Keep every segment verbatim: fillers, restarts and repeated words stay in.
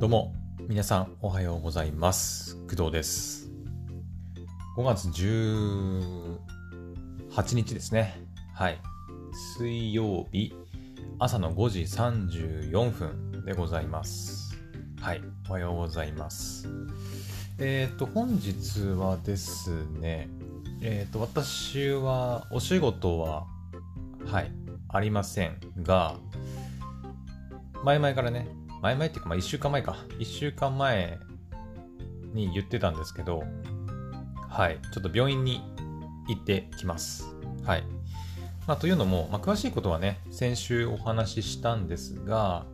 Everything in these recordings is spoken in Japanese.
どうも皆さんおはようございます。工藤です。ごがつじゅうはちにちですね。はい、水曜日朝のごじさんじゅうよんぷんでございます。はい、おはようございます。えっと本日はですね、えっと私はお仕事ははいありませんが、前々からね前々っていうかまあいっしゅうかんまえかいっしゅうかんまえに言ってたんですけど、はいちょっと病院に行ってきます。はい、まあ、というのも、まあ、詳しいことはね先週お話ししたんですが、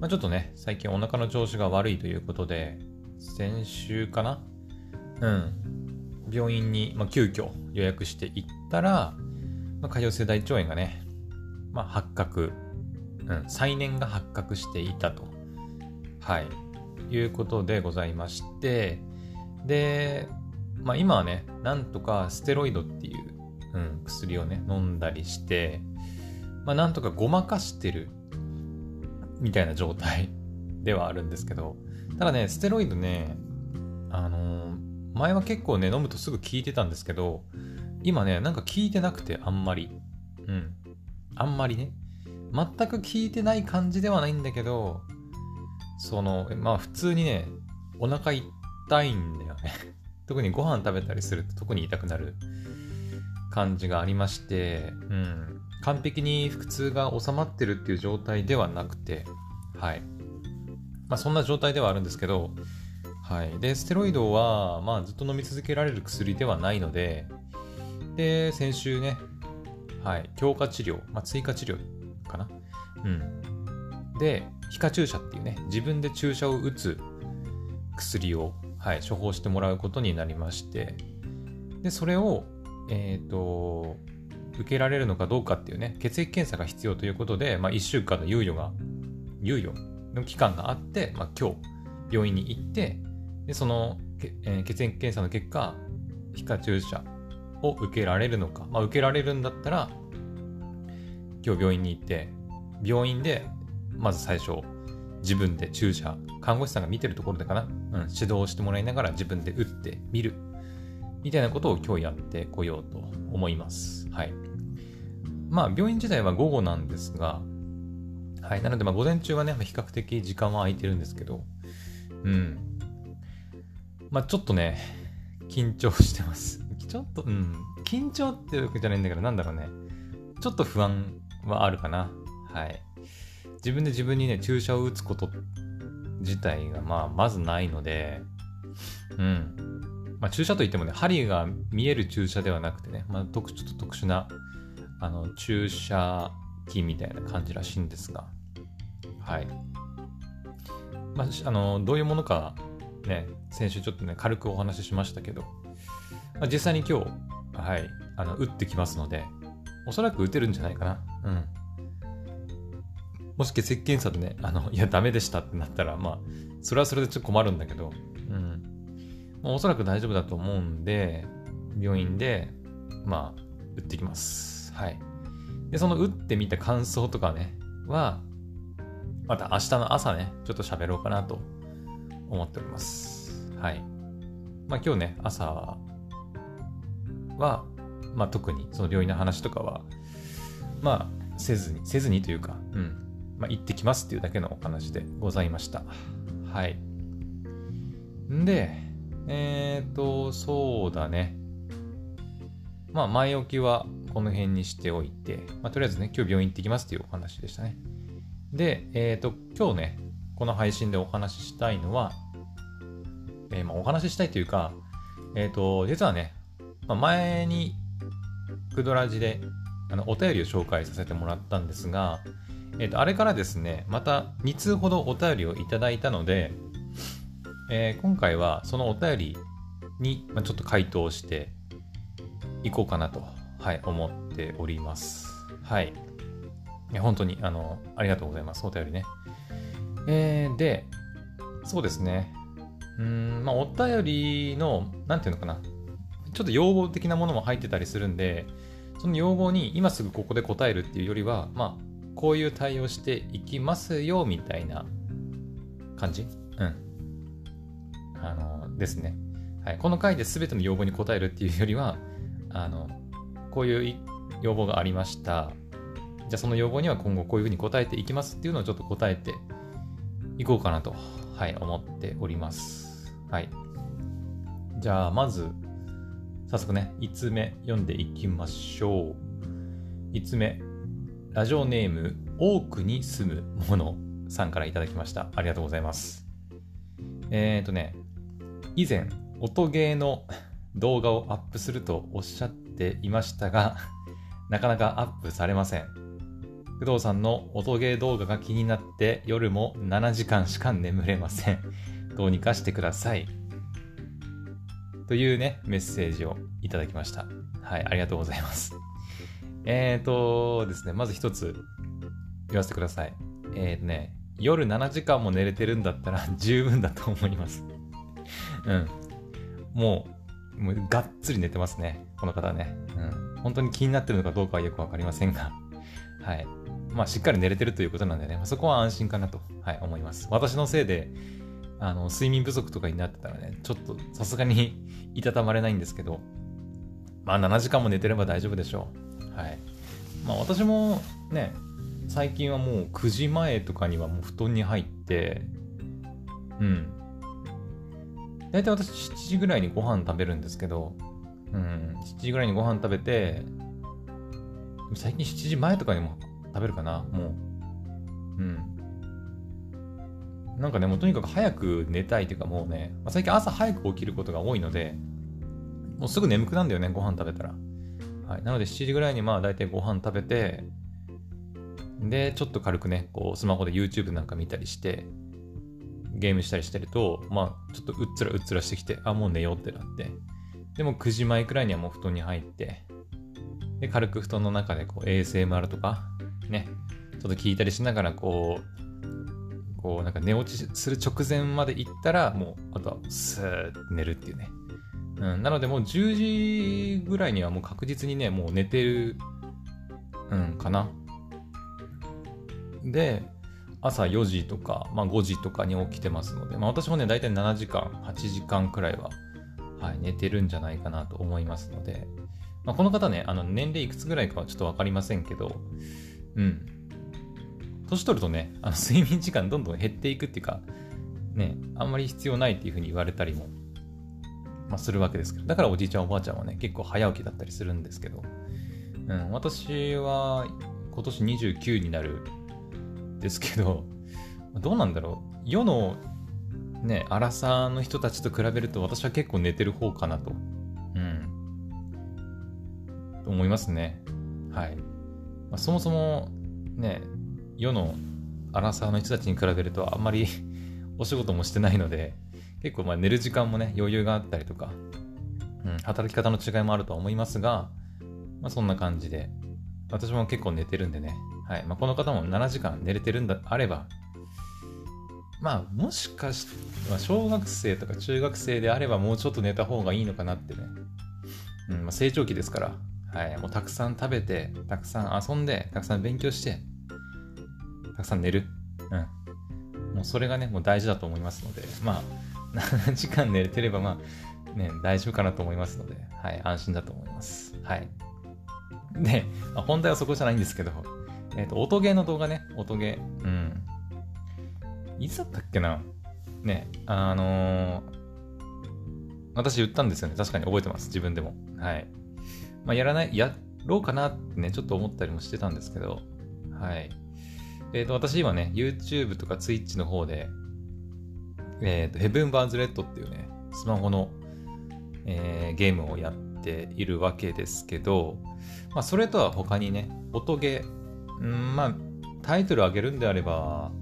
まあ、ちょっとね最近お腹の調子が悪いということで先週かなうん病院に、まあ、急遽予約して行ったら、まあ、潰瘍性大腸炎がね、まあ、発覚うん、再燃が発覚していたと、はい、いうことでございまして、で、まあ、今はねなんとかステロイドっていう、うん、薬をね飲んだりして、まあ、なんとかごまかしてるみたいな状態ではあるんですけど、ただねステロイドねあのー、前は結構ね飲むとすぐ効いてたんですけど、今ねなんか効いてなくてあんまり、うん、あんまりね全く効いてない感じではないんだけど、そのまあ普通にねお腹痛いんだよね特にご飯食べたりすると特に痛くなる感じがありまして、うん、完璧に腹痛が収まってるっていう状態ではなくて、はいまあそんな状態ではあるんですけど、はいでステロイドはまあずっと飲み続けられる薬ではないので、で先週ねはい強化治療、まあ、追加治療かな、うん、で皮下注射っていうね自分で注射を打つ薬を、はい、処方してもらうことになりまして、でそれを、えーと、受けられるのかどうかっていうね血液検査が必要ということで、まあ、いっしゅうかんの猶予が猶予の期間があって、まあ、今日病院に行って、でその、えー、血液検査の結果皮下注射を受けられるのか、まあ、受けられるんだったら今日病院に行って病院でまず最初自分で注射、看護師さんが見てるところでかな、うん、指導してもらいながら自分で打ってみるみたいなことを今日やってこようと思います。はい、まあ病院自体は午後なんですが、はいなのでまあ午前中はね比較的時間は空いてるんですけど、うんまあちょっとね緊張してます。ちょっとうん緊張っていうわけじゃないんだけど、なんだろうねちょっと不安はあるかな。はい、自分で自分にね注射を打つこと自体がまあまずないので、うん、まあ注射といってもね針が見える注射ではなくてね、まあ特ちょっと特殊なあの注射器みたいな感じらしいんですが、はい、まああのどういうものかね先週ちょっとね軽くお話ししましたけど、まあ、実際に今日はいあの打ってきますので。おそらく打てるんじゃないかな。うん。もし血液検査でね、あのいやダメでしたってなったら、まあそれはそれでちょっと困るんだけど、うん。まあ、おそらく大丈夫だと思うんで、病院でまあ打ってきます。はい。でその打ってみた感想とかねは、また明日の朝ねちょっと喋ろうかなと思っております。はい。まあ今日ね朝は。まあ、特にその病院の話とかはまあせずにせずにというか、うんまあ、行ってきますっていうだけのお話でございました。はいでえっとそうだねまあ前置きはこの辺にしておいて、まあ、とりあえずね今日病院行ってきますっていうお話でしたね。でえっと今日ねこの配信でお話ししたいのは、えーまあ、お話ししたいというかえっと実はね、まあ、前にくどらじであのお便りを紹介させてもらったんですが、えー、とあれからですねまたにつうほどお便りをいただいたので、えー、今回はそのお便りに、まあ、ちょっと回答していこうかなと、はい、思っております。はい本当にあのありがとうございますお便りね、えー、でそうですねうーん、まあ、お便りのなんていうのかなちょっと要望的なものも入ってたりするんで、その要望に今すぐここで答えるっていうよりは、まあこういう対応していきますよみたいな感じ、うん。あの、ですね。はい。この回で全ての要望に応えるっていうよりは、あの、こういう要望がありました。じゃあその要望には今後こういうふうに応えていきますっていうのをちょっと答えていこうかなと、はい、思っております。はい。じゃあまず、早速ね、いつつめ読んでいきましょう。いつつめ、ラジオネーム、多くに住むものさんからいただきました。ありがとうございます。えーとね、以前、音ゲーの動画をアップするとおっしゃっていましたが、なかなかアップされません。工藤さんの音ゲー動画が気になって夜もななじかんしか眠れません。どうにかしてください。というね、メッセージをいただきました。はい、ありがとうございます。えーとですね、まず一つ言わせてください。えーとね、夜ななじかんも寝れてるんだったら十分だと思います。うん。もう、もうがっつり寝てますね、この方はね。うん。本当に気になってるのかどうかはよくわかりませんが。はい。まあ、しっかり寝れてるということなんでね、そこは安心かなと、はい、思います。私のせいで、あの、睡眠不足とかになってたらね、ちょっとさすがにいたたまれないんですけど、まあ、ななじかんも寝てれば大丈夫でしょう。はい。まあ、私もね、最近はもうくじまえとかにはもう布団に入って、うん。大体私しちじぐらいにご飯食べるんですけど、うん、しちじぐらいにご飯食べて、最近しちじまえとかにも食べるかな、もう。うん。なんかね、もうとにかく早く寝たいというか、もうね、まあ、最近朝早く起きることが多いので、もうすぐ眠くなるんだよね、ご飯食べたら。はい。なのでしちじぐらいにまあ大体ご飯食べて、で、ちょっと軽くね、こう、スマホで YouTube なんか見たりして、ゲームしたりしてると、まあ、ちょっとうっつらうっつらしてきて、あ、もう寝ようってなって。でもくじまえくらいにはもう布団に入って、で軽く布団の中でこう エーエスエムアール とかね、ちょっと聞いたりしながらこう、こうなんか寝落ちする直前まで行ったら、もうあとはスーッと寝るっていうね。うん、なのでもうじゅうじぐらいにはもう確実にね、もう寝てる、うん、かな。で、朝よじとか、まあ、ごじとかに起きてますので、まあ、私もね、大体ななじかん、はちじかんくらいは、はい、寝てるんじゃないかなと思いますので、まあ、この方ね、あの年齢いくつぐらいかはちょっとわかりませんけど、うん。年取るとね、あの睡眠時間どんどん減っていくっていうか、ね、あんまり必要ないっていうふうに言われたりも、まあ、するわけですけど、だからおじいちゃんおばあちゃんはね、結構早起きだったりするんですけど、うん、私は今年にじゅうきゅうになるんですけど、どうなんだろう、世のね、アラサーの人たちと比べると私は結構寝てる方かなと。と思いますね。はい。まあ、そもそもね、世のアラサーの人たちに比べるとあんまりお仕事もしてないので、結構まあ寝る時間もね、余裕があったりとか、うん、働き方の違いもあるとは思いますが、まあそんな感じで、私も結構寝てるんでね、はい。まあこの方もななじかん寝れてるんだあれば、まあもしかして、まあ、小学生とか中学生であればもうちょっと寝た方がいいのかなってね、うん、まあ、成長期ですから。はい、もうたくさん食べて、たくさん遊んで、たくさん勉強して、たくさん寝る。うん。もうそれがね、もう大事だと思いますので、まあ、ななじかん寝れてれば、まあ、ね、大丈夫かなと思いますので、はい、安心だと思います。はい。で、まあ、本題はそこじゃないんですけど、えっと、音ゲーの動画ね、音ゲー。うん。いつだったっけな？ね、あのー、私言ったんですよね。確かに覚えてます、自分でも。はい。まあ、やらない、やろうかなってね、ちょっと思ったりもしてたんですけど、はい。えっと、私今ね、YouTube とか Twitch の方で、えっと、ヘブンバーズレッドっていうね、スマホの、えー、ゲームをやっているわけですけど、まあ、それとは他にね、音ゲー、んまあ、タイトル上げるんであれば、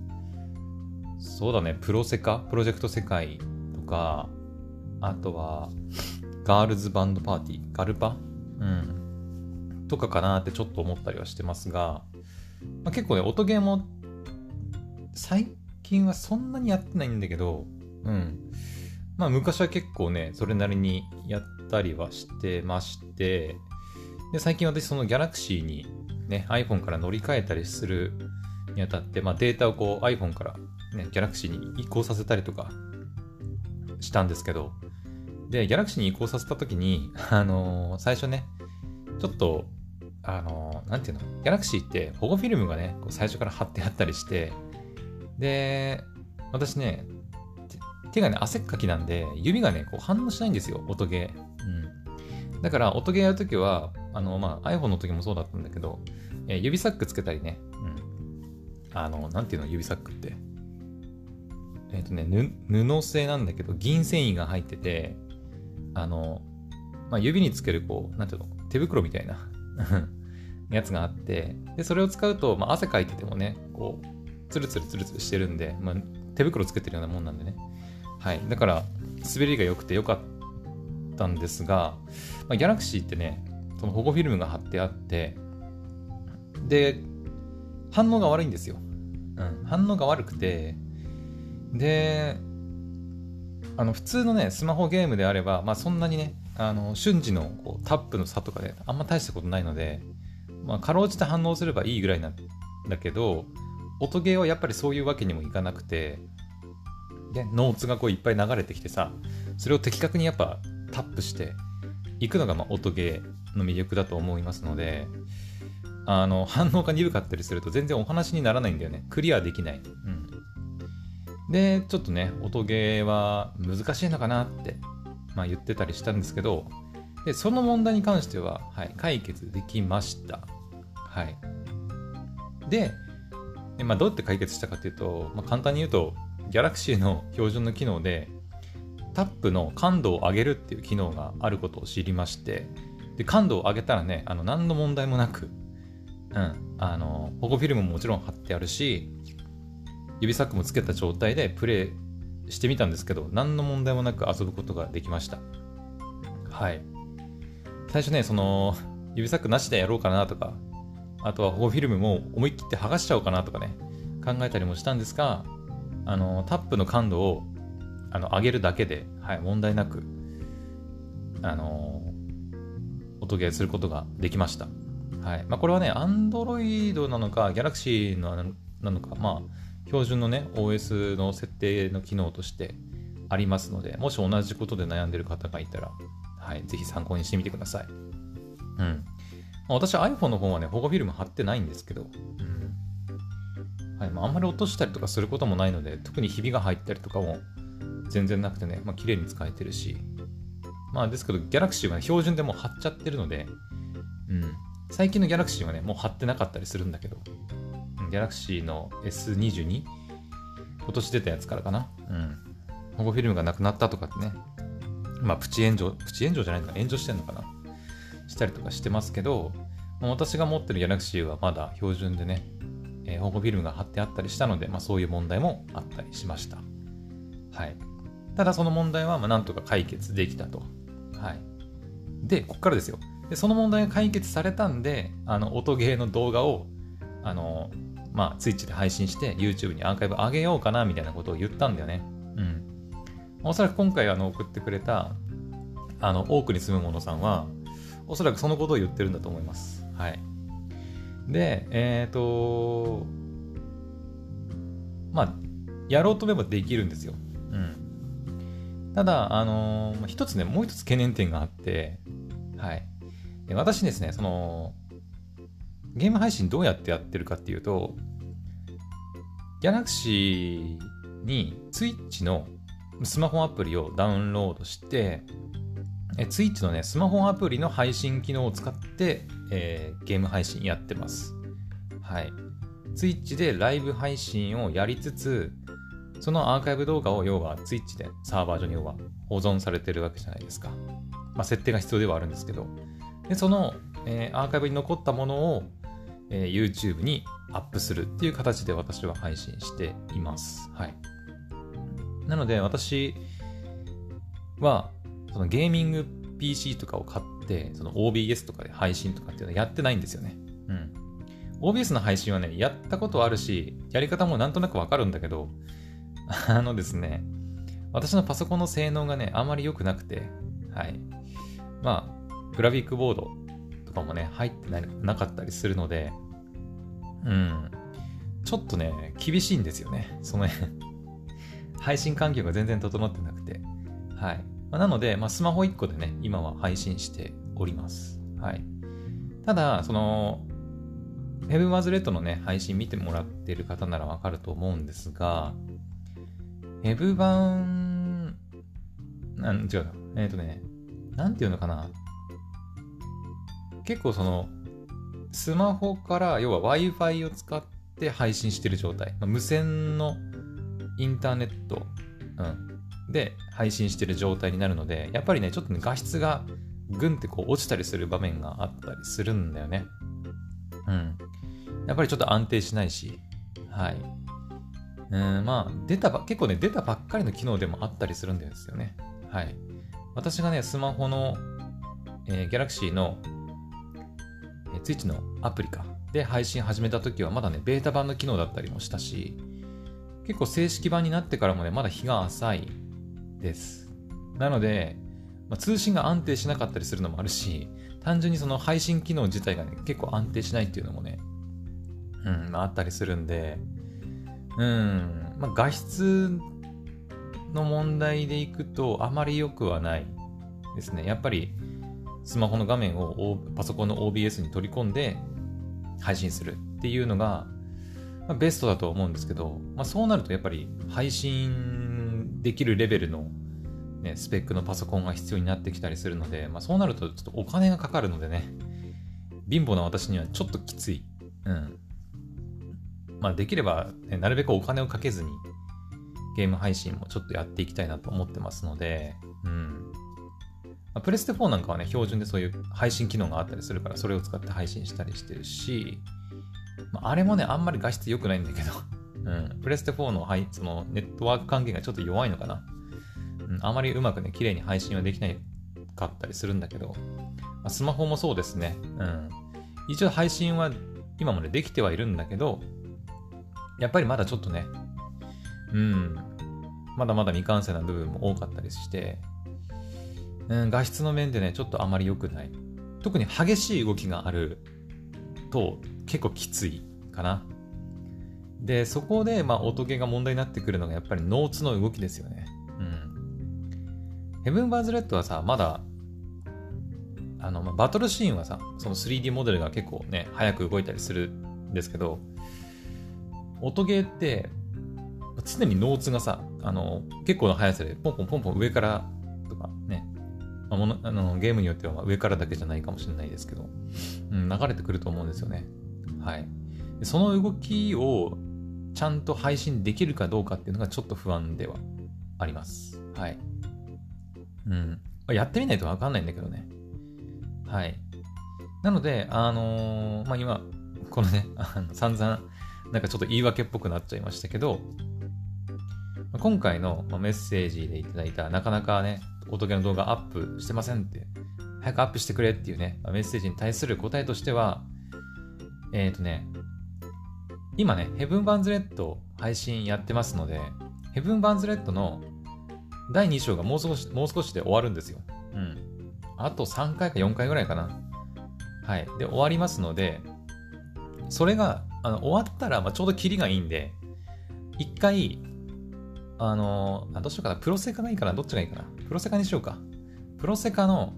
そうだね、プロセカ、プロジェクト世界とか、あとは、ガールズバンドパーティー、ガルパうん、とかかなってちょっと思ったりはしてますが、まあ、結構ね音ゲーも最近はそんなにやってないんだけど、うん、まあ昔は結構ねそれなりにやったりはしてまして、で最近私そのギャラクシーにね iPhone から乗り換えたりするにあたって、まあ、データをこう iPhone からね、Galaxy に移行させたりとかしたんですけど、で Galaxy に移行させたときに、あのー、最初ねちょっとあのー、なんていうの、 Galaxy って保護フィルムがねこう最初から貼ってあったりして、で私ね手がね汗っかきなんで指がねこう反応しないんですよ、音ゲー、うん、だから音ゲーやるときはあの、まあ、iPhone の時もそうだったんだけど、えー、指サックつけたりね、うん、あのなんていうの、指サックってえっとね、布製なんだけど銀繊維が入ってて、あの、まあ、指につけるこうなんていうの、手袋みたいなやつがあって、でそれを使うと、まあ、汗かいててもねこうツルツルツルツルしてるんで、まあ、手袋つけてるようなもんなんでね、はい、だから滑りが良くて良かったんですが、まあ、Galaxy ってねその保護フィルムが貼ってあって、で反応が悪いんですよ、うん、反応が悪くて、であの普通のねスマホゲームであれば、まあ、そんなにねあの瞬時のこうタップの差とかであんま大したことないので、まあ、かろうじて反応すればいいぐらいなんだけど、音ゲーはやっぱりそういうわけにもいかなくて、でノーツがこういっぱい流れてきてさ、それを的確にやっぱタップしていくのがまあ音ゲーの魅力だと思いますので、あの反応が鈍かったりすると全然お話にならないんだよね、クリアできない、うん、でちょっとね音ゲーは難しいのかなって、まあ、言ってたりしたんですけど、でその問題に関しては、はい、解決できました、はい、でまあ、どうやって解決したかというと、まあ、簡単に言うと Galaxy の標準の機能でタップの感度を上げるっていう機能があることを知りまして、で感度を上げたらねあの何の問題もなく、うん、あの保護フィルムももちろん貼ってあるし指サックもつけた状態でプレイしてみたんですけど、何の問題もなく遊ぶことができました。はい。最初ね、その指サックなしでやろうかなとか、あとは保護フィルムも思い切って剥がしちゃおうかなとかね、考えたりもしたんですが、あのタップの感度をあの上げるだけで、はい、問題なくあの音ゲーすることができました。はい。まあこれはね、Android なのか Galaxy のなのか、まあ標準のね オーエス の設定の機能としてありますので、もし同じことで悩んでる方がいたら、はい、ぜひ参考にしてみてください。うん。私は iPhone の方はね保護フィルム貼ってないんですけど、うん、はい、まあ、あんまり落としたりとかすることもないので、特にひびが入ったりとかも全然なくてね、まあ綺麗に使えてるし、まあですけど Galaxy は、ね、標準でもう貼っちゃってるので、うん、最近の Galaxy はねもう貼ってなかったりするんだけど。Galaxy の エスにじゅうに 今年出たやつからかな、うん、保護フィルムがなくなったとかってね、まあプチ炎上プチ炎上じゃないのか、炎上してんのかな、したりとかしてますけど、私が持ってる Galaxy はまだ標準でね、えー、保護フィルムが貼ってあったりしたので、まあ、そういう問題もあったりしました。はい。ただその問題はまあなんとか解決できたと。はい。でここからですよ。でその問題が解決されたんで、あの音ゲーの動画をあのまあ、Twitch で配信して YouTube にアーカイブ上げようかなみたいなことを言ったんだよね。うん。おそらく今回あの送ってくれたあの多くに住む者さんはおそらくそのことを言ってるんだと思います。はい。で、えっ、ー、とまあやろうと思えばできるんですよ。うん。ただあのー、一つねもう一つ懸念点があって、はい。で私ですねそのゲーム配信どうやってやってるかっていうと、Galaxy に Twitch のスマホアプリをダウンロードして、Twitch のね、スマホアプリの配信機能を使って、えー、ゲーム配信やってます。はい。Twitch でライブ配信をやりつつ、そのアーカイブ動画を要は Twitch でサーバー上に要は保存されてるわけじゃないですか。まあ設定が必要ではあるんですけど、でその、えー、アーカイブに残ったものをえー、YouTube にアップするっていう形で私は配信しています。はい。なので私はそのゲーミング ピーシー とかを買ってその オービーエス とかで配信とかっていうのはやってないんですよね。うん。オービーエス の配信はねやったことあるしやり方もなんとなくわかるんだけど、あのですね私のパソコンの性能がねあまり良くなくて、はい。まあグラフィックボードとかもね入ってなかったりするので、うん、ちょっとね厳しいんですよね、その辺配信環境が全然整ってなくて、はい、まあ、なので、まあ、スマホいっこでね今は配信しております。はい。ただそのヘブンワズレッドのね配信見てもらってる方ならわかると思うんですが、ヘブ版なん違うえっ、ー、とねなんていうのかな、結構そのスマホから要は Wi-Fi を使って配信してる状態、無線のインターネット、うん、で配信してる状態になるので、やっぱりねちょっとね画質がグンってこう落ちたりする場面があったりするんだよね。うん。やっぱりちょっと安定しないし、はい。うん、まあ出たば結構ね出たばっかりの機能でもあったりするんですよね。はい。私がねスマホの、えー、Galaxy のTwitchのアプリかで配信始めた時はまだねベータ版の機能だったりもしたし、結構正式版になってからもねまだ日が浅いです。なので、まあ、通信が安定しなかったりするのもあるし、単純にその配信機能自体がね結構安定しないっていうのもね、うん、まあ、あったりするんで、うん、まあ、画質の問題でいくとあまり良くはないですね。やっぱりスマホの画面をパソコンの オービーエス に取り込んで配信するっていうのがベストだと思うんですけど、まあ、そうなるとやっぱり配信できるレベルの、ね、スペックのパソコンが必要になってきたりするので、まあ、そうなるとちょっとお金がかかるのでね、貧乏な私にはちょっときつい、うん、まあできれば、ね、なるべくお金をかけずにゲーム配信もちょっとやっていきたいなと思ってますので、うん。プレステフォーなんかはね標準でそういう配信機能があったりするから、それを使って配信したりしてるし、あれもねあんまり画質良くないんだけど、うん、プレステフォー の, そのネットワーク関係がちょっと弱いのかな、うん、あまりうまくね綺麗に配信はできなかったりするんだけど、スマホもそうですね、うん、一応配信は今もねできてはいるんだけど、やっぱりまだちょっとね、うん、まだまだ未完成な部分も多かったりして、うん、画質の面でねちょっとあまり良くない。特に激しい動きがあると結構きついかな。でそこでまあ音ゲーが問題になってくるのがやっぱりノーツの動きですよね。うん。ヘブンバーズレッドはさ、まだあの、まあ、バトルシーンはさ、その スリーディー モデルが結構ね早く動いたりするんですけど、音ゲーって常にノーツがさ、あの結構な速さでポンポンポンポン上からとかね。ものあのゲームによっては上からだけじゃないかもしれないですけど、うん、流れてくると思うんですよね。はい。その動きをちゃんと配信できるかどうかっていうのがちょっと不安ではあります。はい。うん。やってみないと分かんないんだけどね。はい。なので、あのー、まあ、今、このね、あの散々、なんかちょっと言い訳っぽくなっちゃいましたけど、今回のメッセージでいただいた、なかなかね、音ゲーの動画アップしてませんって、早くアップしてくれっていうねメッセージに対する答えとしては、えっとね今ねヘブンバンズレッド配信やってますので、ヘブンバンズレッドのだいに章がもう少しもう少しで終わるんですよ。うん。あとさんかいかよんかいぐらいかな。はい。で終わりますので、それがあの終わったら、まあ、ちょうどキリがいいんで、いっかいあのどうしようかな、プロセカがいいかな、どっちがいいかな、プロセカにしようか。プロセカの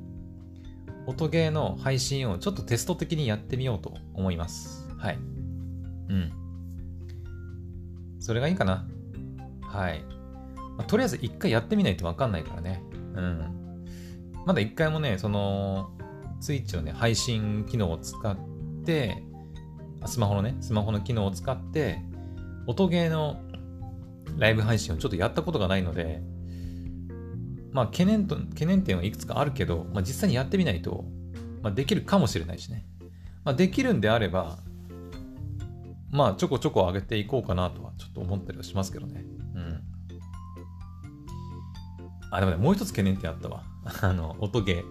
音ゲーの配信をちょっとテスト的にやってみようと思います。はい。うん。それがいいかな。はい。まあ、とりあえず一回やってみないと分かんないからね。うん。まだ一回もね、その、Twitch のね、配信機能を使って、スマホのね、スマホの機能を使って、音ゲーのライブ配信をちょっとやったことがないので、まあ懸念と、懸念点はいくつかあるけど、まあ、実際にやってみないと、まあ、できるかもしれないしね。まあ、できるんであれば、まあちょこちょこ上げていこうかなとはちょっと思ったりはしますけどね。うん。あ、でもね、もう一つ懸念点あったわ。あの、音ゲー。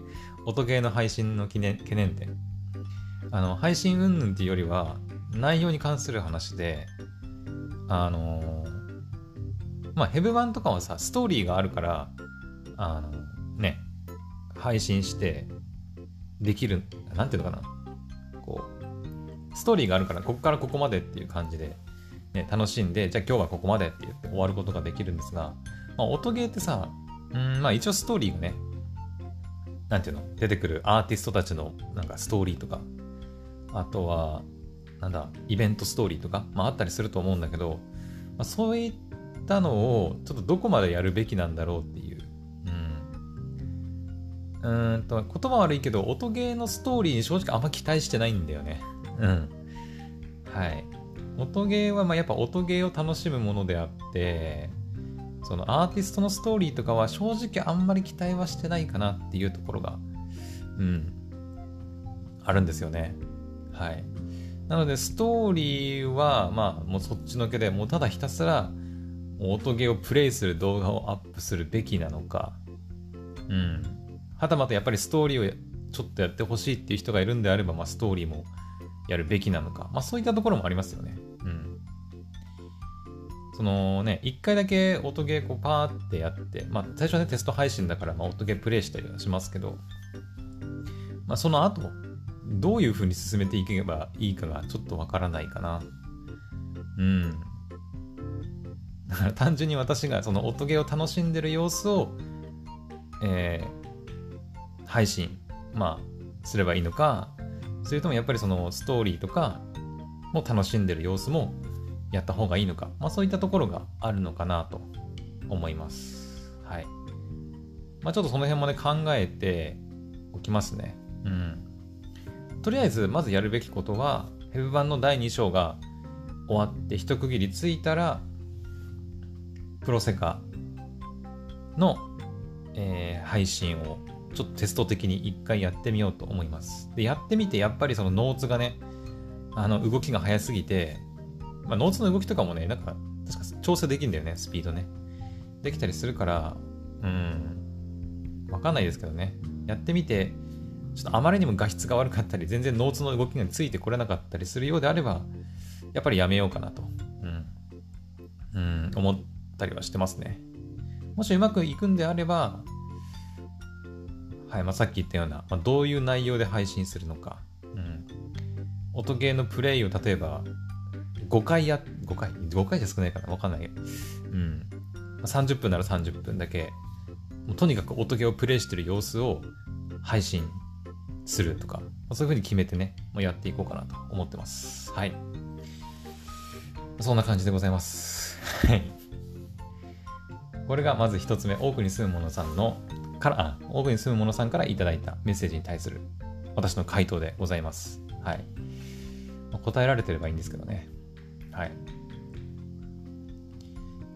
音ゲーの配信の懸念、懸念点。あの、配信云々っていうよりは、内容に関する話で、あのー、まあヘブ版とかはさ、ストーリーがあるから、あのね、配信してできる、なんていうのかな、こうストーリーがあるから、ここからここまでっていう感じでね、楽しんで、じゃあ今日はここまでって言って終わることができるんですが、まあ、音ゲーってさ、うんまあ一応ストーリーがね、なんていうの、出てくるアーティストたちのなんかストーリーとか、あとはなんだイベントストーリーとか、まあ、あったりすると思うんだけど、まあ、そういったのをちょっとどこまでやるべきなんだろうっていう、うん、うーんと言葉悪いけど音ゲーのストーリーに正直あんま期待してないんだよね。うん、はい。音ゲーはまあやっぱ音ゲーを楽しむものであって、そのアーティストのストーリーとかは正直あんまり期待はしてないかなっていうところが、うん、あるんですよね。はい。なのでストーリーはまあもうそっちのけで、もうただひたすら音ゲーをプレイする動画をアップするべきなのか、うん、はたまたやっぱりストーリーをちょっとやってほしいっていう人がいるんであれば、まあストーリーもやるべきなのか、まあそういったところもありますよね。うん。そのね、一回だけ音ゲーこうパーってやって、まあ最初はねテスト配信だからまあ音ゲープレイしたりはしますけど、まあその後どういう風に進めていけばいいかがちょっとわからないかな。うん。だから単純に私がその音ゲーを楽しんでる様子を、えー、配信まあすればいいのか、それともやっぱりそのストーリーとかも楽しんでる様子もやった方がいいのか、まあそういったところがあるのかなと思います。はい。まあちょっとその辺もね考えておきますね。うん。とりあえずまずやるべきことは、ヘブ版のだいに章が終わって一区切りついたら、プロセカの、えー、配信をちょっとテスト的に一回やってみようと思います。で、やってみてやっぱりそのノーツがね、あの動きが速すぎて、まあ、ノーツの動きとかもね、なんか確か調整できるんだよね、スピードね。できたりするから、うん、わかんないですけどね。やってみて、ちょっとあまりにも画質が悪かったり、全然ノーツの動きがついてこれなかったりするようであれば、やっぱりやめようかなと、うん、うん、思ったりはしてますね。もしうまくいくんであれば、はい、まあ、さっき言ったような、まあ、どういう内容で配信するのか、うん、音ゲーのプレイを例えばごかいや、ごかい、ごかいじゃ少ないかな、わかんない、うん、さんじゅっぷんならさんじゅっぷんだけ、もうとにかく音ゲーをプレイしてる様子を配信するとか、そういう風に決めてね、もうやっていこうかなと思ってます。はい。そんな感じでございます。はい。これがまず一つ目、多くに住む者さんのから、あ、多くに住む者さんからいただいたメッセージに対する私の回答でございます。はい。答えられてればいいんですけどね。はい。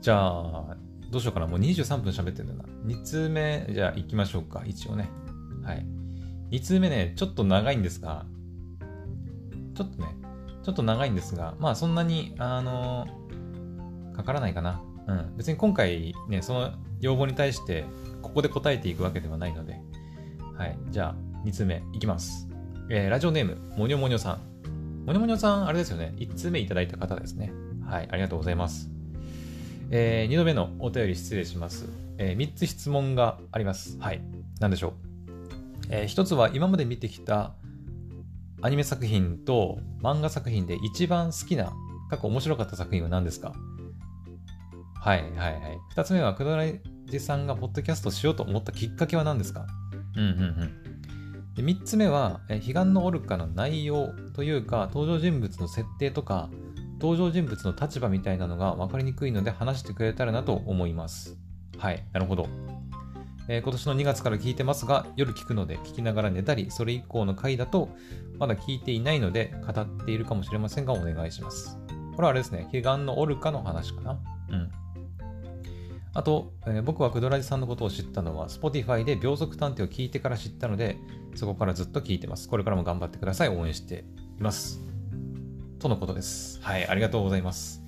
じゃあどうしようかな。もうにじゅうさんぷん喋ってるんだな。に通目じゃあ行きましょうか。一応ね。はい。に通目ね、ちょっと長いんですが、ちょっとね、ちょっと長いんですが、まあそんなに、あのー、かからないかな。うん。別に今回ね、その要望に対して、ここで答えていくわけではないので、はい。じゃあ、に通目いきます。えー、ラジオネーム、もにょもにょさん。もにょもにょさん、あれですよね。いち通目いただいた方ですね。はい。ありがとうございます。えー、にどめのお便り失礼します。えー、みっつ質問があります。はい。何でしょう。えー、一つは今まで見てきたアニメ作品と漫画作品で一番好きな過去面白かった作品は何ですか？はいはいはい。二つ目はくだらじさんがポッドキャストしようと思ったきっかけは何ですか？うんうんうん。で、三つ目は、えー、彼岸のオルカの内容というか登場人物の設定とか登場人物の立場みたいなのが分かりにくいので話してくれたらなと思います。はい、なるほど。えー、今年のにがつから聞いてますが、夜聞くので聞きながら寝たり、それ以降の回だとまだ聞いていないので語っているかもしれませんがお願いします。これはあれですね、彼岸のオルカの話かな。うん。あと、えー、僕はくどらじさんのことを知ったのは Spotify で秒速探偵を聞いてから知ったので、そこからずっと聞いてます。これからも頑張ってください。応援しています。とのことです。はい、ありがとうございます。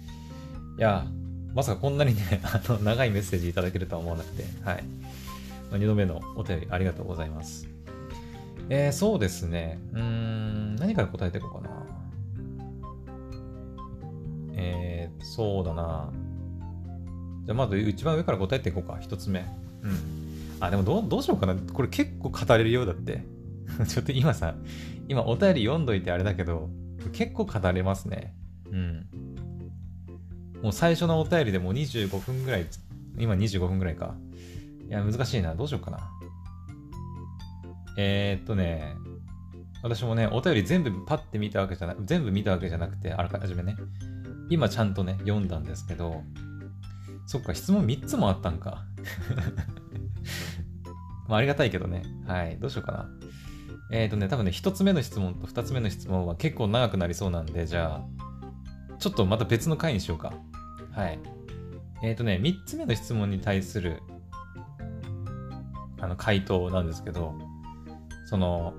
いや、まさかこんなにね、あの長いメッセージいただけるとは思わなくて、はい。にどめのお便りありがとうございます。えー、そうですね。うーん、何から答えていこうかな。えー、そうだな。じゃあまず一番上から答えていこうか。一つ目。うん。あ、でもどう、どうしようかな。これ結構語れるようだって。ちょっと今さ、今お便り読んどいてあれだけど、結構語れますね。うん。もう最初のお便りでもうにじゅうごふんぐらい、今にじゅうごふんぐらいか。いや、難しいな。どうしようかな。えー、っとね、私もね、お便り全部パッて見たわけじゃなく、全部見たわけじゃなくて、あらかじめね、今ちゃんとね、読んだんですけど、そっか、質問みっつもあったんか。まあ、ありがたいけどね。はい、どうしようかな。えーとね、多分ね、ひとつめの質問とふたつめの質問は結構長くなりそうなんで、じゃあ、ちょっとまた別の回にしようか。はい。えーとね、みっつめの質問に対する、あの、回答なんですけど、その、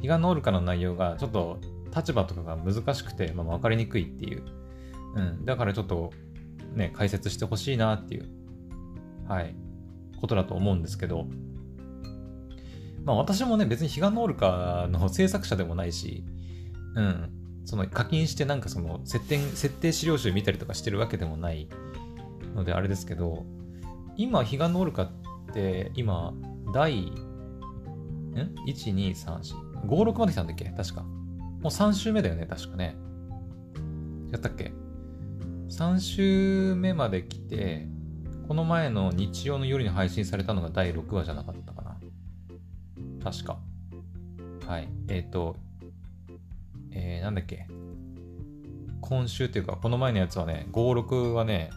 彼岸のオルカの内容がちょっと立場とかが難しくて、まあ、分かりにくいっていう。うん。だからちょっと、ね、解説してほしいなっていう、はい、ことだと思うんですけど、まあ私もね、別に彼岸のオルカの制作者でもないし、うん、その課金してなんかその設定、設定資料集見たりとかしてるわけでもないのであれですけど、今彼岸のオルカって今第ん いち、に、さん、よん、ご、ろくまで来たんだっけ確か。もうさん週目だよね確かね。やったっけ？さん週目まで来て、この前の日曜の夜に配信されたのがだいろくわじゃなかったかな確か。はい。えっと、えー、なんだっけ。今週っていうか、この前のやつはね、ご、ろくはね、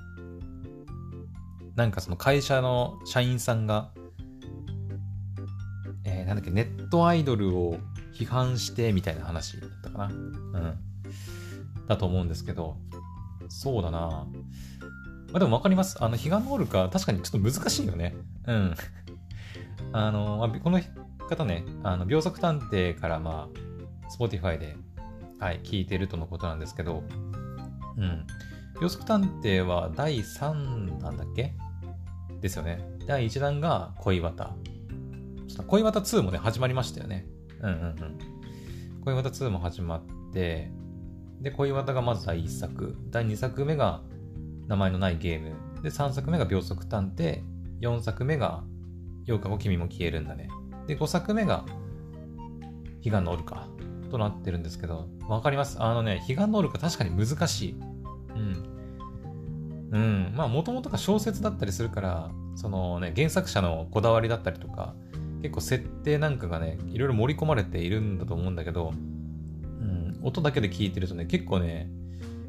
なんかその会社の社員さんが、えー、なんだっけ、ネットアイドルを批判してみたいな話だったかな。うん。だと思うんですけど、そうだな。まあ、でも分かります。あの、彼岸のオルカ、確かにちょっと難しいよね。うん。あの、この方ね、あの秒速探偵から、まあ、Spotify で、はい、聞いてるとのことなんですけど、うん。秒速探偵はだいさんだんだっけですよね。だいいちだんが恋わた。恋わたツーもね、始まりましたよね。うんうんうん。恋わたツーも始まって、で、恋わたがまずだいいっさく。だいにさくめが名前のないゲーム。で、さんさくめが秒速探偵。よんさくめがようかご君も消えるんだね。で、ごさくめが彼岸のオルカとなってるんですけど、わかります。あのね、彼岸のオルカ確かに難しい。うん。うん。まあ、もともとが小説だったりするから、そのね、原作者のこだわりだったりとか、結構設定なんかがね、いろいろ盛り込まれているんだと思うんだけど、音だけで聞いてるとね、結構ね、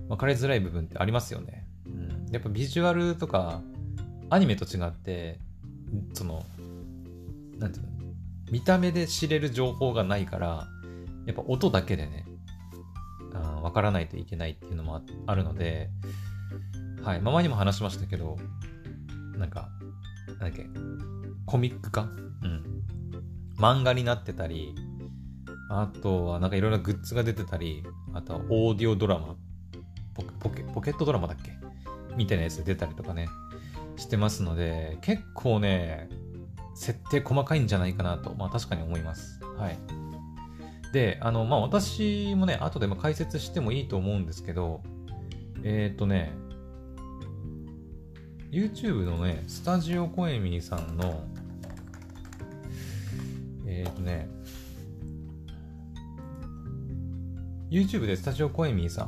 分かりづらい部分ってありますよね。うん、やっぱビジュアルとか、アニメと違って、その、なんていうの、見た目で知れる情報がないから、やっぱ音だけでね、あ、分からないといけないっていうのも あ, あるので、はい、まあ、前にも話しましたけど、なんか、なんだっけ、コミック化？うん。漫画になってたり、あとはなんかいろいろなグッズが出てたり、あとはオーディオドラマ、ポ ケ, ポ, ケポケットドラマだっけみたいなやつ出たりとかね、してますので、結構ね、設定細かいんじゃないかなと、まあ確かに思います。はい。で、あの、まあ私もね、後で解説してもいいと思うんですけど、えっ、ー、とね、YouTube のね、スタジオコエミーさんの、えっ、ー、とね、YouTube でスタジオコエミーさ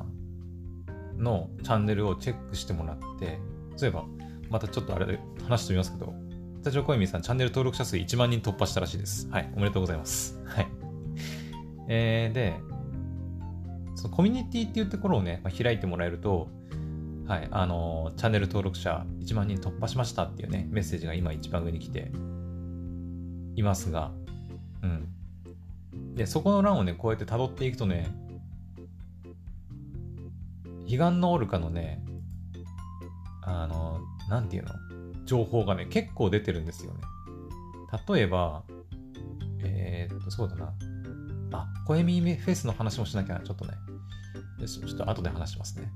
んのチャンネルをチェックしてもらって、そういえば、またちょっとあれで話してみますけど、スタジオコエミーさん、チャンネル登録者数いちまんにん突破したらしいです。はい、おめでとうございます。はい。えー、で、そのコミュニティっていうところをね、まあ、開いてもらえると、はい、あのー、チャンネル登録者いちまんにん突破しましたっていうね、メッセージが今一番上に来ていますが、うん。で、そこの欄をね、こうやって辿っていくとね、彼岸のオルカのね、あの、なんていうの、情報がね、結構出てるんですよね。例えば、えー、っと、そうだな。あ、コエミーフェスの話もしなきゃな、ちょっとね。よし、ちょっと後で話しますね。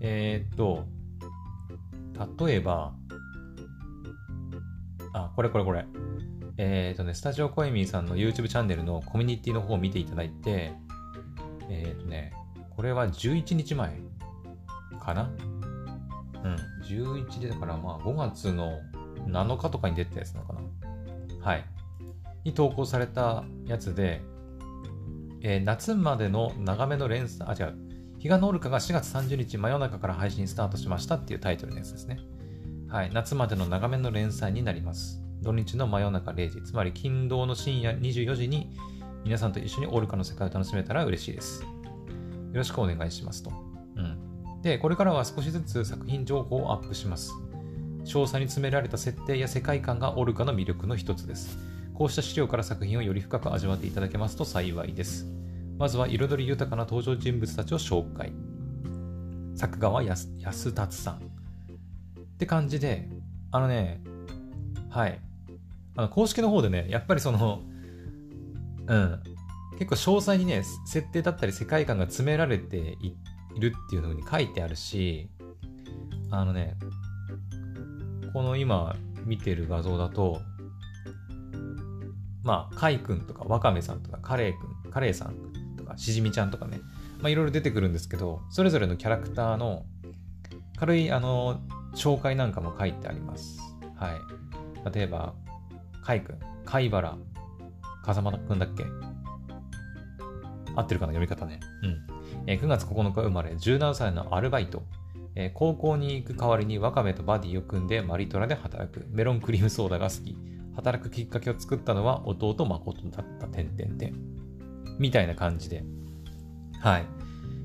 えー、っと、例えば、あ、これこれこれ。えー、っとね、スタジオコエミーさんの YouTube チャンネルのコミュニティの方を見ていただいて、えー、っとね、これはじゅういちにちまえ。かな、うん、じゅういちでだからまあごがつのなのかとかに出てたやつなのかな、はい、に投稿されたやつで、えー、夏までの長めの連載、あ違う、日が昇るかがしがつさんじゅうにち真夜中から配信スタートしましたっていうタイトルのやつですね。はい、夏までの長めの連載になります。土日の真夜中れいじ、つまり金土の深夜にじゅうよじに皆さんと一緒にオルカの世界を楽しめたら嬉しいです。よろしくお願いしますと。うん。で、これからは少しずつ作品情報をアップします。詳細に詰められた設定や世界観がオルカの魅力の一つです。こうした資料から作品をより深く味わっていただけますと幸いです。まずは彩り豊かな登場人物たちを紹介。作画は安達さん。って感じで、あのね、はい。あの公式の方でね、やっぱりその、うん、結構詳細にね、設定だったり世界観が詰められているっていうのに書いてあるし、あのね、この今見てる画像だと、まあ、カイ君とかワカメさんとかカレイ君、カレイさんとかシジミちゃんとかね、まあいろいろ出てくるんですけど、それぞれのキャラクターの軽いあの紹介なんかも書いてあります。はい。例えば、カイ君、カイバラ、風間君だっけ？合ってるかな読み方ね。うん。えー、くがつここのか生まれ、じゅうななさいのアルバイト。えー、高校に行く代わりにワカメとバディを組んでマリトラで働く。メロンクリームソーダが好き。働くきっかけを作ったのは弟誠だったてんてんてんみたいな感じで、はい、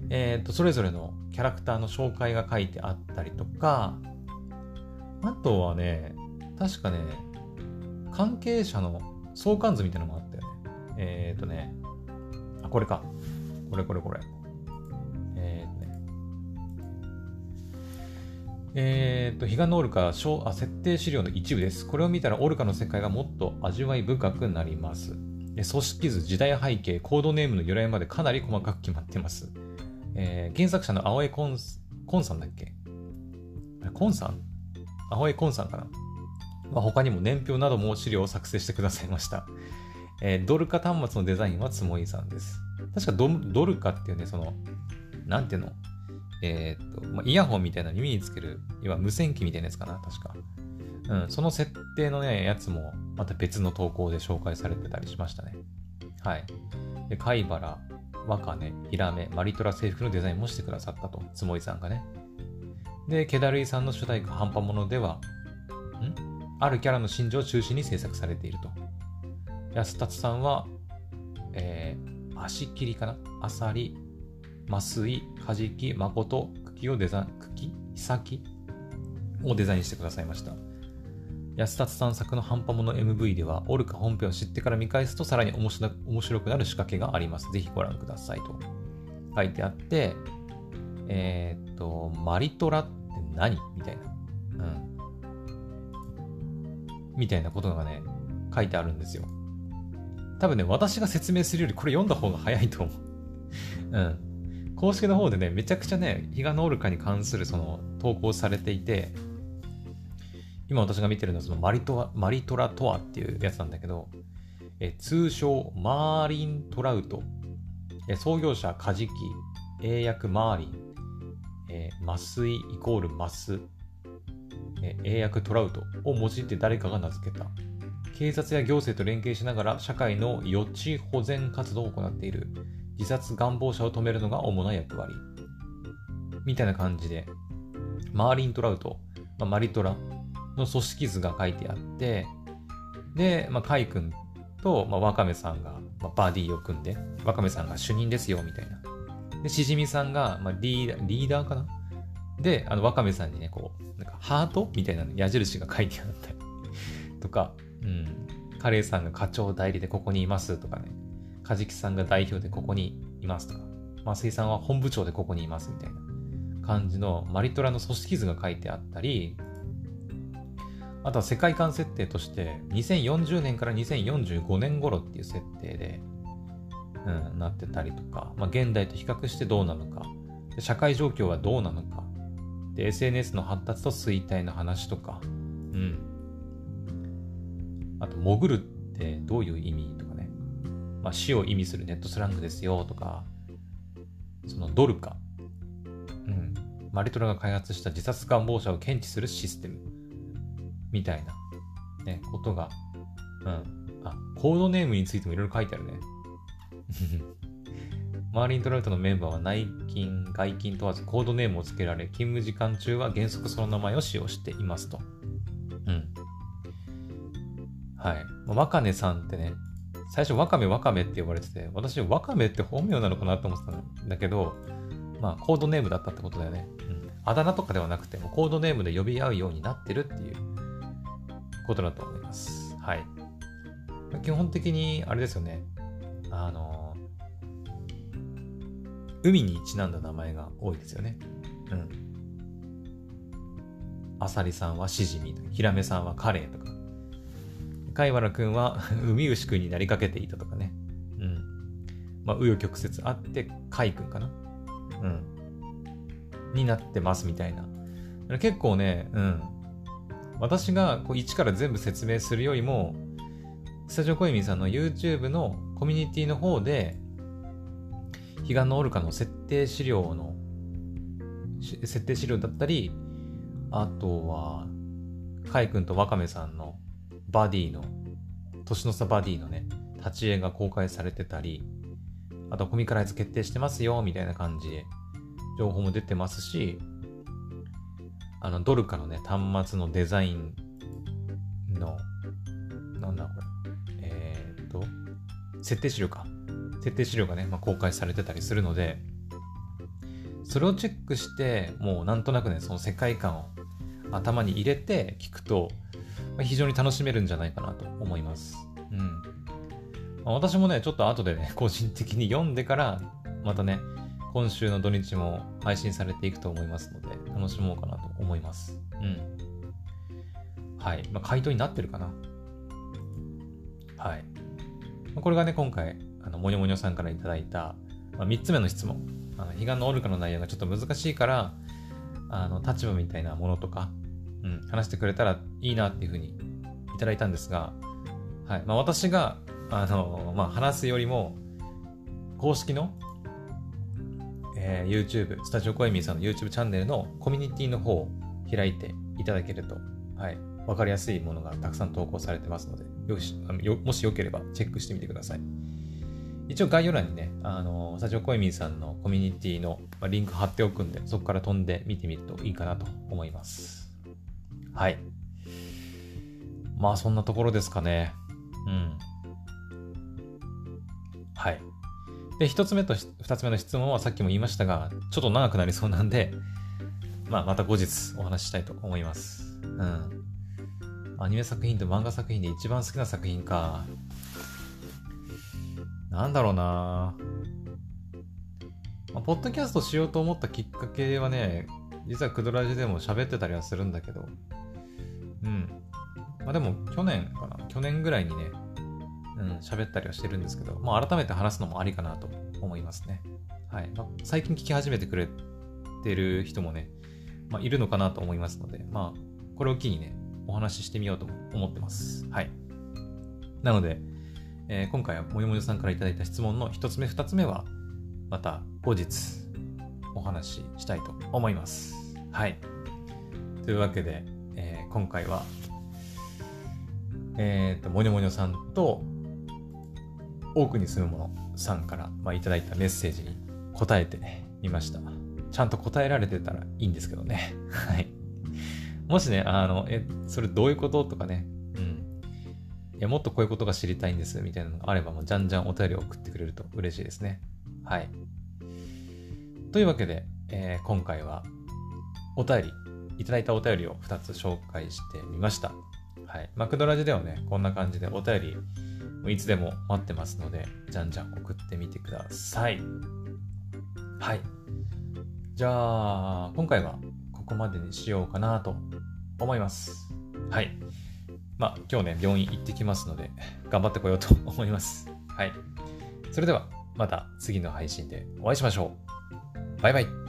えーとそれぞれのキャラクターの紹介が書いてあったりとか、あとはね、確かね、関係者の相関図みたいなのもあったよね。えーとね、あ、これか、これこれこれ、えーとね、えーと日が昇るか、あ、設定資料の一部です。これを見たらオルカの世界がもっと味わい深くなります。組織図、時代背景、コードネームの由来までかなり細かく決まってます。えー、原作者の青江コン、コンさんだっけ、コンさん、青江コンさんかな、まあ、他にも年表なども資料を作成してくださいました。えー、ドルカ端末のデザインはつもいさんです。確か ド, ドルカっていうね、そのなんていうの、えーっとまあ、イヤホンみたいな耳につける、いわ無線機みたいなやつかな、確か。うん、その設定のね、やつも、また別の投稿で紹介されてたりしましたね。はい。で、貝原、ワカネ、ヒラメ、マリトラ制服のデザインもしてくださったと、つもいさんがね。で、ケダルイさんの主題歌、半端ものでは、んあるキャラの心情を中心に制作されていると。安達さんは、えー、足切りかな、アサリ、マスイ、カジキ、マコト、茎をデザイン、茎、ヒサキをデザインしてくださいました。安達さん作の半端もの エムブイ では、オルカ本編を知ってから見返すとさらに面白、面白くなる仕掛けがあります。ぜひご覧くださいと書いてあって、えー、っと、マリトラって何？みたいな。うん。みたいなことがね、書いてあるんですよ。多分ね、私が説明するよりこれ読んだ方が早いと思う。うん。公式の方でね、めちゃくちゃね、日が昇るかに関するその投稿されていて、今私が見てるのはそのマリトラ、マリトラとはっていうやつなんだけど、え通称マーリントラウト、え創業者カジキ、英訳マーリン、えマスイイコールマス、え英訳トラウトを用いて誰かが名付けた。警察や行政と連携しながら社会の予知保全活動を行っている。自殺願望者を止めるのが主な役割みたいな感じで、マーリントラウト、まあ、マリトラの組織図が書いてあって、で、まあ、カイ君と、まあ、ワカメさんが、まあ、バディを組んで、ワカメさんが主任ですよみたいな。で、シジミさんが、まあ、リーダー、リーダーかなで、あのワカメさんにね、こうなんかハートみたいな矢印が書いてあったりとか、うん、カレイさんが課長代理でここにいますとかね、カジキさんが代表でここにいますとか、マスイさんは本部長でここにいますみたいな感じのマリトラの組織図が書いてあったり、あとは世界観設定としてにせんよんじゅうねんからにせんよんじゅうごねん頃っていう設定で、うん、なってたりとか、まあ、現代と比較してどうなのか、で社会状況はどうなのか、で エスエヌエス の発達と衰退の話とか、うん、あと潜るってどういう意味とか、まあ、死を意味するネットスラングですよとか、そのドルカ、うん、マリトラが開発した自殺願望者を検知するシステムみたいな、ね、ことが、うん、あ、コードネームについてもいろいろ書いてあるねマーリン・トラウトのメンバーは内勤外勤問わずコードネームをつけられ、勤務時間中は原則その名前を使用していますと。うん。はい。ワカネさんってね、最初ワカメワカメって呼ばれてて、私ワカメって本名なのかなと思ってたんだけど、まあコードネームだったってことだよね。うん、あだ名とかではなくて、もうコードネームで呼び合うようになってるっていうことだと思います。はい。基本的にあれですよね。あの。海にちなんだ名前が多いですよね。うん。アサリさんはシジミとか、ヒラメさんはカレイとか、貝原くんは海牛くんになりかけていたとかね。うん。まあ紆余曲折あって貝くんかな。うん。になってますみたいな。結構ね、うん。私がこう一から全部説明するよりも、スタジオコイミンさんの YouTube のコミュニティの方で。彼岸のオルカの設定資料の設定資料だったり、あとはカイ君とワカメさんのバディの年の差バディのね立ち絵が公開されてたり、あとコミカライズ決定してますよみたいな感じで情報も出てますし、あのドルカのね端末のデザインのなんだこれえーっと設定資料か。設定資料がね、まあ、公開されてたりするので、それをチェックしてもうなんとなくねその世界観を頭に入れて聞くと、まあ、非常に楽しめるんじゃないかなと思います。うん。まあ、私もねちょっと後でね個人的に読んでからまたね今週の土日も配信されていくと思いますので楽しもうかなと思います。うん。はい。まあ、回答になってるかな。はい。まあ、これがね今回。あのもにょもにょさんからいただいた、まあ、みっつめの質問、あの彼岸のオルカの内容がちょっと難しいからあの立場みたいなものとか、うん、話してくれたらいいなっていうふうにいただいたんですが、はいまあ、私があの、まあ、話すよりも公式の、えー、YouTube スタジオコエミーさんの YouTube チャンネルのコミュニティの方を開いていただけると、はい、分かりやすいものがたくさん投稿されてますのでよしよもしよければチェックしてみてください。一応概要欄にね、あのー、スタジオコエミンさんのコミュニティのリンク貼っておくんで、そこから飛んで見てみるといいかなと思います。はい。まあそんなところですかね。うん。はい。で、一つ目と二つ目の質問はさっきも言いましたが、ちょっと長くなりそうなんで、まあまた後日お話ししたいと思います。うん。アニメ作品と漫画作品で一番好きな作品か。なんだろうな、まあ、ポッドキャストしようと思ったきっかけはね、実はクドラジでも喋ってたりはするんだけど、うん。まあでも去年かな、去年ぐらいにね、うん、喋ったりはしてるんですけど、まあ改めて話すのもありかなと思いますね。はい。まあ、最近聞き始めてくれてる人もね、まあいるのかなと思いますので、まあこれを機にね、お話ししてみようと思ってます。はい。なので、えー、今回はもよもよさんからいただいた質問の一つ目二つ目はまた後日お話ししたいと思います。はい。というわけで、えー、今回はえっともよもよさんと多くに住むものさんから、まあ、いただいたメッセージに答えてみました。ちゃんと答えられてたらいいんですけどね。はい。もしねあのえそれどういうこととかね。いやもっとこういうことが知りたいんですみたいなのがあればもうじゃんじゃんお便りを送ってくれると嬉しいですね。はい。というわけで、えー、今回はお便りいただいたお便りをふたつ紹介してみました。はい。マクドラジではねこんな感じでお便りいつでも待ってますのでじゃんじゃん送ってみてください。はい。じゃあ今回はここまでにしようかなと思います。はい。まあ、今日ね、病院行ってきますので、頑張ってこようと思います。はい。それでは、また次の配信でお会いしましょう。バイバイ。